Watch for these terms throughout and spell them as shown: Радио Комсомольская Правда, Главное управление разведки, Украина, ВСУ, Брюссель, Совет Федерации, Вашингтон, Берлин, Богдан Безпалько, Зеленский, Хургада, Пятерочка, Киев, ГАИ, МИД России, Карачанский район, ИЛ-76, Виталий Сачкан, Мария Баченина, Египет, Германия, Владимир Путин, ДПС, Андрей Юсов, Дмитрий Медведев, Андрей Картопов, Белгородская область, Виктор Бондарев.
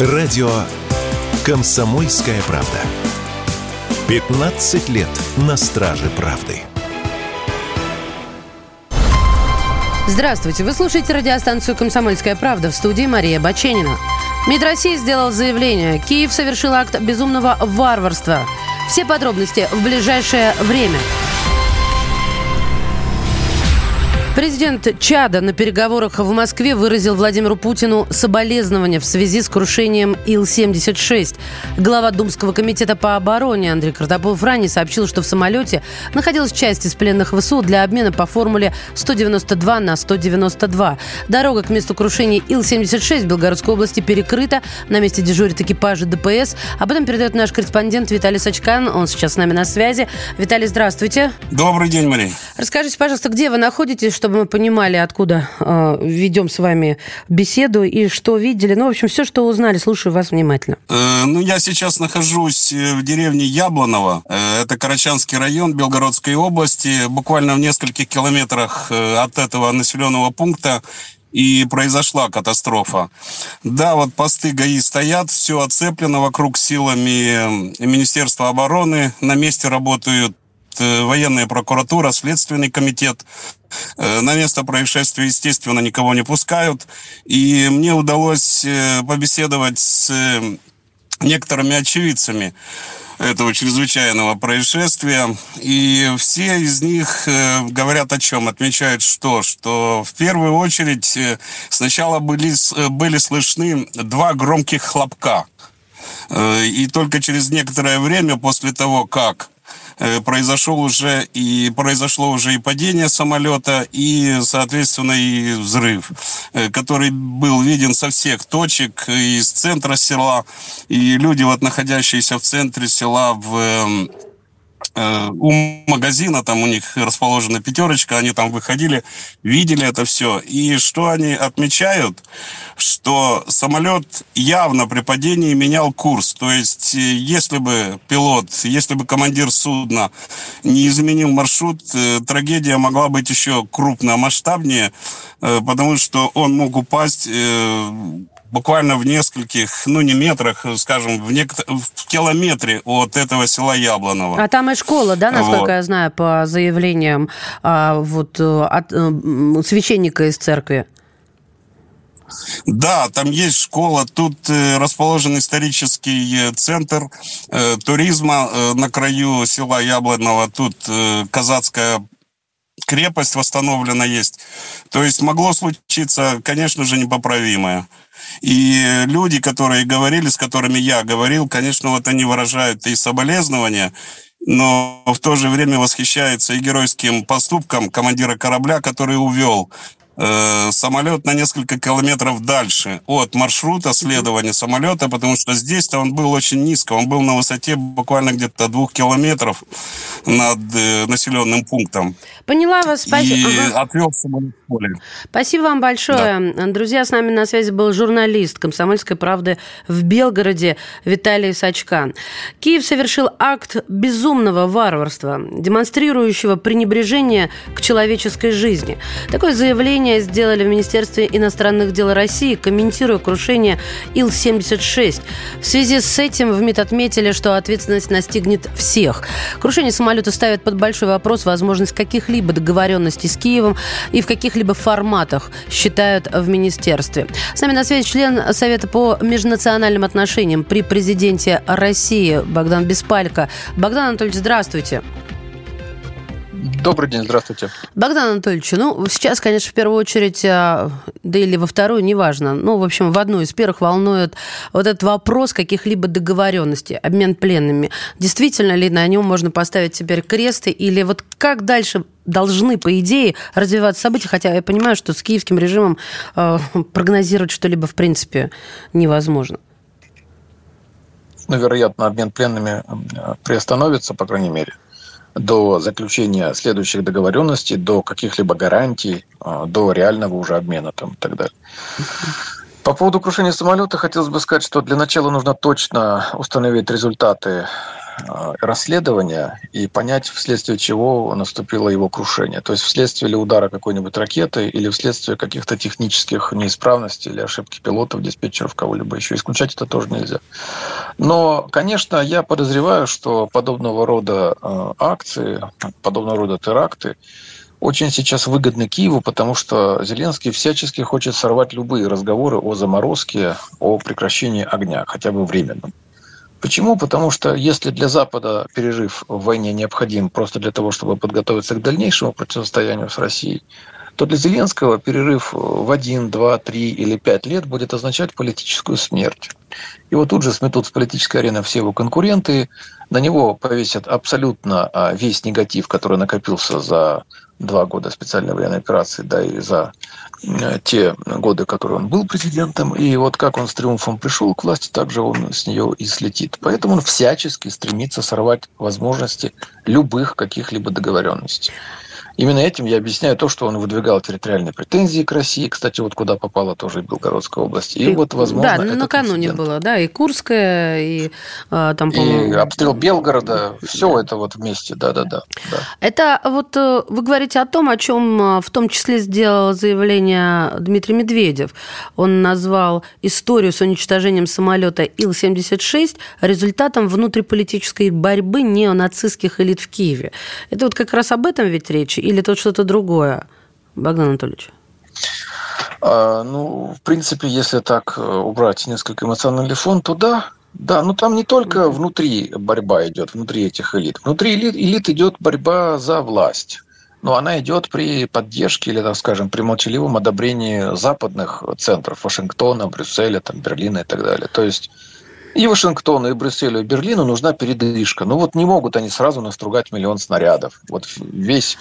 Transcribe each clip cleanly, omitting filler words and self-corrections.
Радио «Комсомольская правда». 15 лет на страже правды. Здравствуйте. Вы слушаете радиостанцию «Комсомольская правда». В студии Мария Баченина. МИД России сделал заявление. Киев совершил акт безумного варварства. Все подробности в ближайшее время. Президент Чада на переговорах в Москве выразил Владимиру Путину соболезнования в связи с крушением ИЛ-76. Глава Думского комитета по обороне Андрей Картопов ранее сообщил, что в самолете находилась часть из пленных ВСУ для обмена по формуле 192 на 192. Дорога к месту крушения ИЛ-76 в Белгородской области перекрыта. На месте дежурит экипаж ДПС. Об этом передает наш корреспондент Виталий Сачкан. Он сейчас с нами на связи. Виталий, здравствуйте. Добрый день, Мария. Расскажите, пожалуйста, где вы находитесь, чтобы мы понимали, откуда ведем с вами беседу и что видели. Ну, в общем, все, что узнали. Слушаю вас внимательно. Я сейчас нахожусь в деревне Яблоково. Это Карачанский район Белгородской области. Буквально в нескольких километрах от этого населенного пункта и произошла катастрофа. Да, вот посты ГАИ стоят, все оцеплено вокруг силами Министерства обороны. На месте работают военная прокуратура, следственный комитет. На место происшествия, естественно, никого не пускают. И мне удалось побеседовать с некоторыми очевидцами этого чрезвычайного происшествия. И все из них говорят о чем? Отмечают, что в первую очередь сначала были слышны два громких хлопка. И только через некоторое время после того, как произошло уже и падение самолета, и, соответственно, и взрыв, который был виден со всех точек, из центра села, и люди, вот находящиеся в центре села, у магазина, там у них расположена «Пятерочка», они там выходили, видели это все. И что они отмечают? Что самолет явно при падении менял курс. То есть, если бы пилот, если бы командир судна не изменил маршрут, трагедия могла быть еще крупно масштабнее, потому что он мог упасть буквально в нескольких, не метрах, скажем, в километре от этого села Яблоково. А там и школа, да, насколько я знаю, по заявлениям от священника из церкви? Да, там есть школа, тут расположен исторический центр туризма на краю села Яблоково, тут казацкая крепость восстановлена есть. То есть могло случиться, конечно же, непоправимое. И люди, с которыми я говорил, конечно, они выражают и соболезнования, но в то же время восхищаются и геройским поступком командира корабля, который увел самолет на несколько километров дальше от маршрута следования самолета, потому что здесь-то он был очень низко, он был на высоте буквально где-то 2 километров над населенным пунктом. Поняла вас, спасибо. И отвел самолет в поле. Спасибо вам большое. Да. Друзья, с нами на связи был журналист «Комсомольской правды» в Белгороде Виталий Сачкан. Киев совершил акт безумного варварства, демонстрирующего пренебрежение к человеческой жизни. Такое заявление сделали в Министерстве иностранных дел России, комментируя крушение Ил-76. В связи с этим в МИД отметили, что ответственность настигнет всех. Крушение самолета ставит под большой вопрос возможность каких-либо договоренностей с Киевом и в каких-либо форматах, считают в Министерстве. С нами на связи член Совета по межнациональным отношениям при президенте России Богдан Безпалько. Богдан Анатольевич, здравствуйте. Добрый день, здравствуйте. Богдан Анатольевич, сейчас, конечно, в первую очередь, да или во вторую, неважно, в одну из первых волнует этот вопрос каких-либо договоренностей, обмен пленными. Действительно ли на нем можно поставить теперь кресты, или как дальше должны, по идее, развиваться события, хотя я понимаю, что с киевским режимом прогнозировать что-либо, в принципе, невозможно. Вероятно, обмен пленными приостановится, по крайней мере, до заключения следующих договоренностей, до каких-либо гарантий, до реального уже обмена и так далее. По поводу крушения самолета хотелось бы сказать, что для начала нужно точно установить результаты расследование и понять, вследствие чего наступило его крушение. То есть вследствие ли удара какой-нибудь ракеты или вследствие каких-то технических неисправностей или ошибки пилотов, диспетчеров, кого-либо еще. Исключать это тоже нельзя. Но, конечно, я подозреваю, что подобного рода акции, подобного рода теракты очень сейчас выгодны Киеву, потому что Зеленский всячески хочет сорвать любые разговоры о заморозке, о прекращении огня, хотя бы временном. Почему? Потому что если для Запада перерыв в войне необходим просто для того, чтобы подготовиться к дальнейшему противостоянию с Россией, то для Зеленского перерыв в 1, 2, 3 или 5 лет будет означать политическую смерть. Его тут же сметут с политической арены все его конкуренты, на него повесят абсолютно весь негатив, который накопился за 2 года специальной военной операции, да и за те годы, которые он был президентом. И вот как он с триумфом пришел к власти, так же он с нее и слетит. Поэтому он всячески стремится сорвать возможности любых каких-либо договоренностей. Именно этим я объясняю то, что он выдвигал территориальные претензии к России. Кстати, вот куда попала тоже и Белгородская область. И вот, возможно, да, этот накануне инцидент. Было, да, и Курская, и там... И обстрел Белгорода, все да. Это вот вместе, да. Это вот вы говорите о том, о чем в том числе сделал заявление Дмитрий Медведев. Он назвал историю с уничтожением самолета ИЛ-76 результатом внутриполитической борьбы неонацистских элит в Киеве. Это вот как раз об этом ведь речь? Или тут что-то другое, Богдан Анатольевич? В принципе, если так убрать несколько эмоциональный фон, то да. Да, но там не только внутри борьба идет, внутри этих элит. Внутри элит идет борьба за власть. Но она идет при поддержке или, так скажем, при молчаливом одобрении западных центров Вашингтона, Брюсселя, там, Берлина и так далее. То есть и Вашингтону, и Брюсселю, и Берлину нужна передышка. Ну вот не могут они сразу настругать 1 миллион снарядов. Вот весь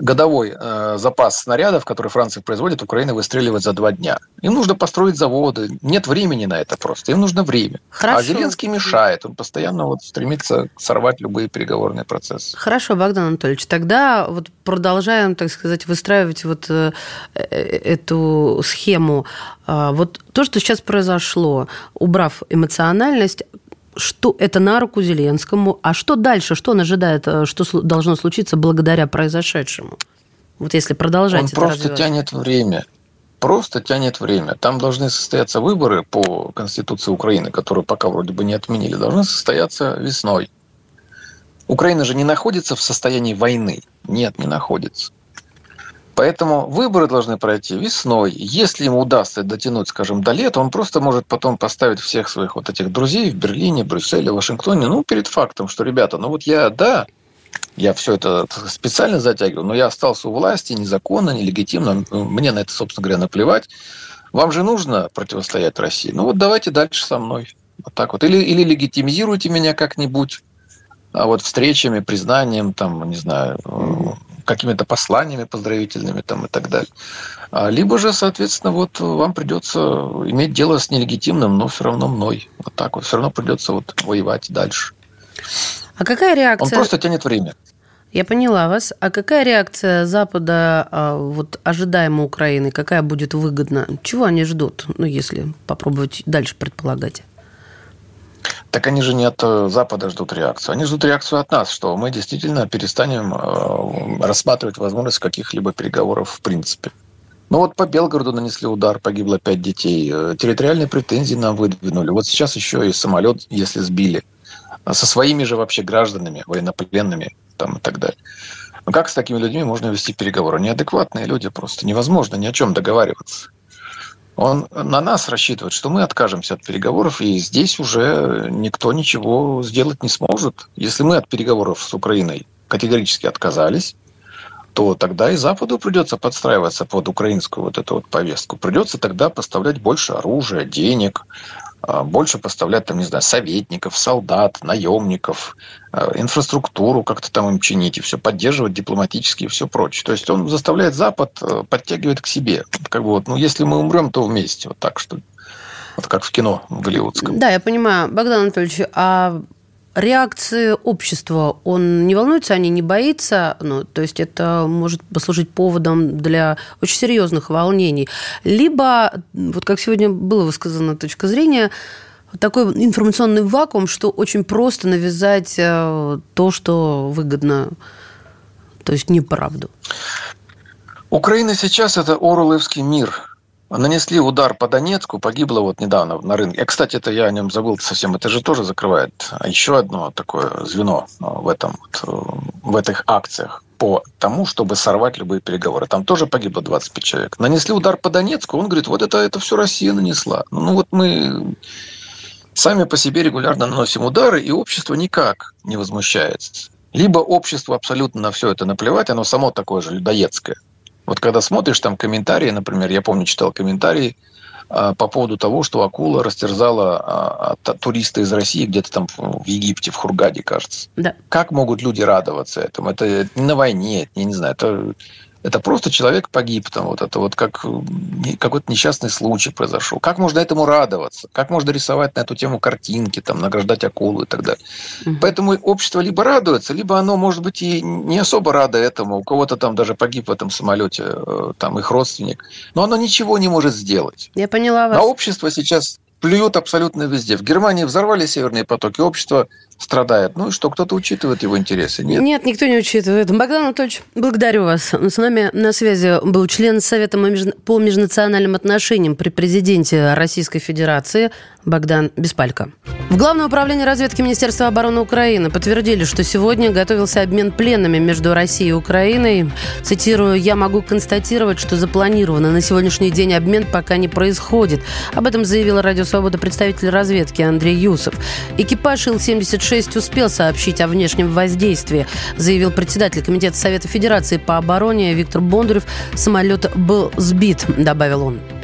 годовой запас снарядов, который Франция производит, Украина выстреливает за 2 дня. Им нужно построить заводы. Нет времени на это просто. Им нужно время. Хорошо. А Зеленский мешает. Он постоянно стремится сорвать любые переговорные процессы. Хорошо, Богдан Анатольевич. Тогда продолжаем, так сказать, выстраивать эту схему. Вот то, что сейчас произошло, убрав эмоциональность, что это на руку Зеленскому, а что дальше, что он ожидает, что должно случиться благодаря произошедшему? Вот если продолжать это развивать. Он просто тянет время. Просто тянет время. Там должны состояться выборы по Конституции Украины, которую пока вроде бы не отменили, должны состояться весной. Украина же не находится в состоянии войны. Нет, не находится. Поэтому выборы должны пройти весной. Если ему удастся дотянуть, скажем, до лета, он просто может потом поставить всех своих этих друзей в Берлине, Брюсселе, Вашингтоне, перед фактом, что, ребята, я все это специально затягивал, но я остался у власти незаконно, нелегитимно, мне на это, собственно говоря, наплевать. Вам же нужно противостоять России. Давайте дальше со мной. Вот так вот. Или легитимизируйте меня как-нибудь, встречами, признанием, какими-то посланиями поздравительными и так далее. Либо же, соответственно, вам придется иметь дело с нелегитимным, но все равно мной. Вот так вот. Все равно придется воевать дальше. А какая реакция? Он просто тянет время. Я поняла вас. А какая реакция Запада ожидаема Украины? Какая будет выгодна? Чего они ждут, если попробовать дальше предполагать? Так они же не от Запада ждут реакцию. Они ждут реакцию от нас, что мы действительно перестанем рассматривать возможность каких-либо переговоров в принципе. По Белгороду нанесли удар, погибло 5 детей. Территориальные претензии нам выдвинули. Сейчас еще и самолет, если сбили, со своими же вообще гражданами, военнопленными и так далее. Но как с такими людьми можно вести переговоры? Неадекватные люди просто. Невозможно ни о чем договариваться. Он на нас рассчитывает, что мы откажемся от переговоров, и здесь уже никто ничего сделать не сможет. Если мы от переговоров с Украиной категорически отказались, то тогда и Западу придется подстраиваться под украинскую эту повестку. Придется тогда поставлять больше оружия, денег, больше поставлять советников, солдат, наемников, инфраструктуру как-то там им чинить и все, поддерживать дипломатически и все прочее. То есть он заставляет Запад, подтягивает к себе. Если мы умрем, то вместе. Вот так, что ли. Вот как в кино голливудском. Да, я понимаю. Богдан Анатольевич, а реакции общества, он не волнуется, они не боятся, то есть это может послужить поводом для очень серьезных волнений. Либо, как сегодня была высказана точка зрения, такой информационный вакуум, что очень просто навязать то, что выгодно, то есть неправду. Украина сейчас – это Оруэлловский мир. Нанесли удар по Донецку, погибло вот недавно на рынке. Кстати, это я о нем забыл совсем. Это же тоже закрывает еще одно такое звено в этих акциях по тому, чтобы сорвать любые переговоры. Там тоже погибло 25 человек. Нанесли удар по Донецку, он говорит, вот это все Россия нанесла. Ну вот мы сами по себе регулярно наносим удары, и общество никак не возмущается. Либо обществу абсолютно на все это наплевать, оно само такое же людоедское. Вот когда смотришь там комментарии, например, я помню, читал комментарии по поводу того, что акула растерзала туриста из России где-то там в Египте, в Хургаде, кажется. Да. Как могут люди радоваться этому? Это не на войне, это, я не знаю, это просто человек погиб, там, вот это вот как какой-то несчастный случай произошел. Как можно этому радоваться? Как можно рисовать на эту тему картинки, там, награждать акулу и так далее? Mm-hmm. Поэтому общество либо радуется, либо оно, может быть, и не особо радо этому. У кого-то там даже погиб в этом самолете там, их родственник. Но оно ничего не может сделать. Я поняла вас. А общество сейчас плюют абсолютно везде. В Германии взорвали северные потоки, общество страдает. Ну и что, кто-то учитывает его интересы? Нет, никто не учитывает. Богдан Анатольевич, благодарю вас. С нами на связи был член Совета по межнациональным отношениям при президенте Российской Федерации Богдан Безпалько. В Главном управлении разведки Министерства обороны Украины подтвердили, что сегодня готовился обмен пленными между Россией и Украиной. Цитирую, «Я могу констатировать, что запланированный на сегодняшний день обмен пока не происходит». Об этом заявил Радио Свобода представитель разведки Андрей Юсов. Экипаж ИЛ-76 успел сообщить о внешнем воздействии, заявил председатель Комитета Совета Федерации по обороне Виктор Бондарев. Самолет был сбит, добавил он.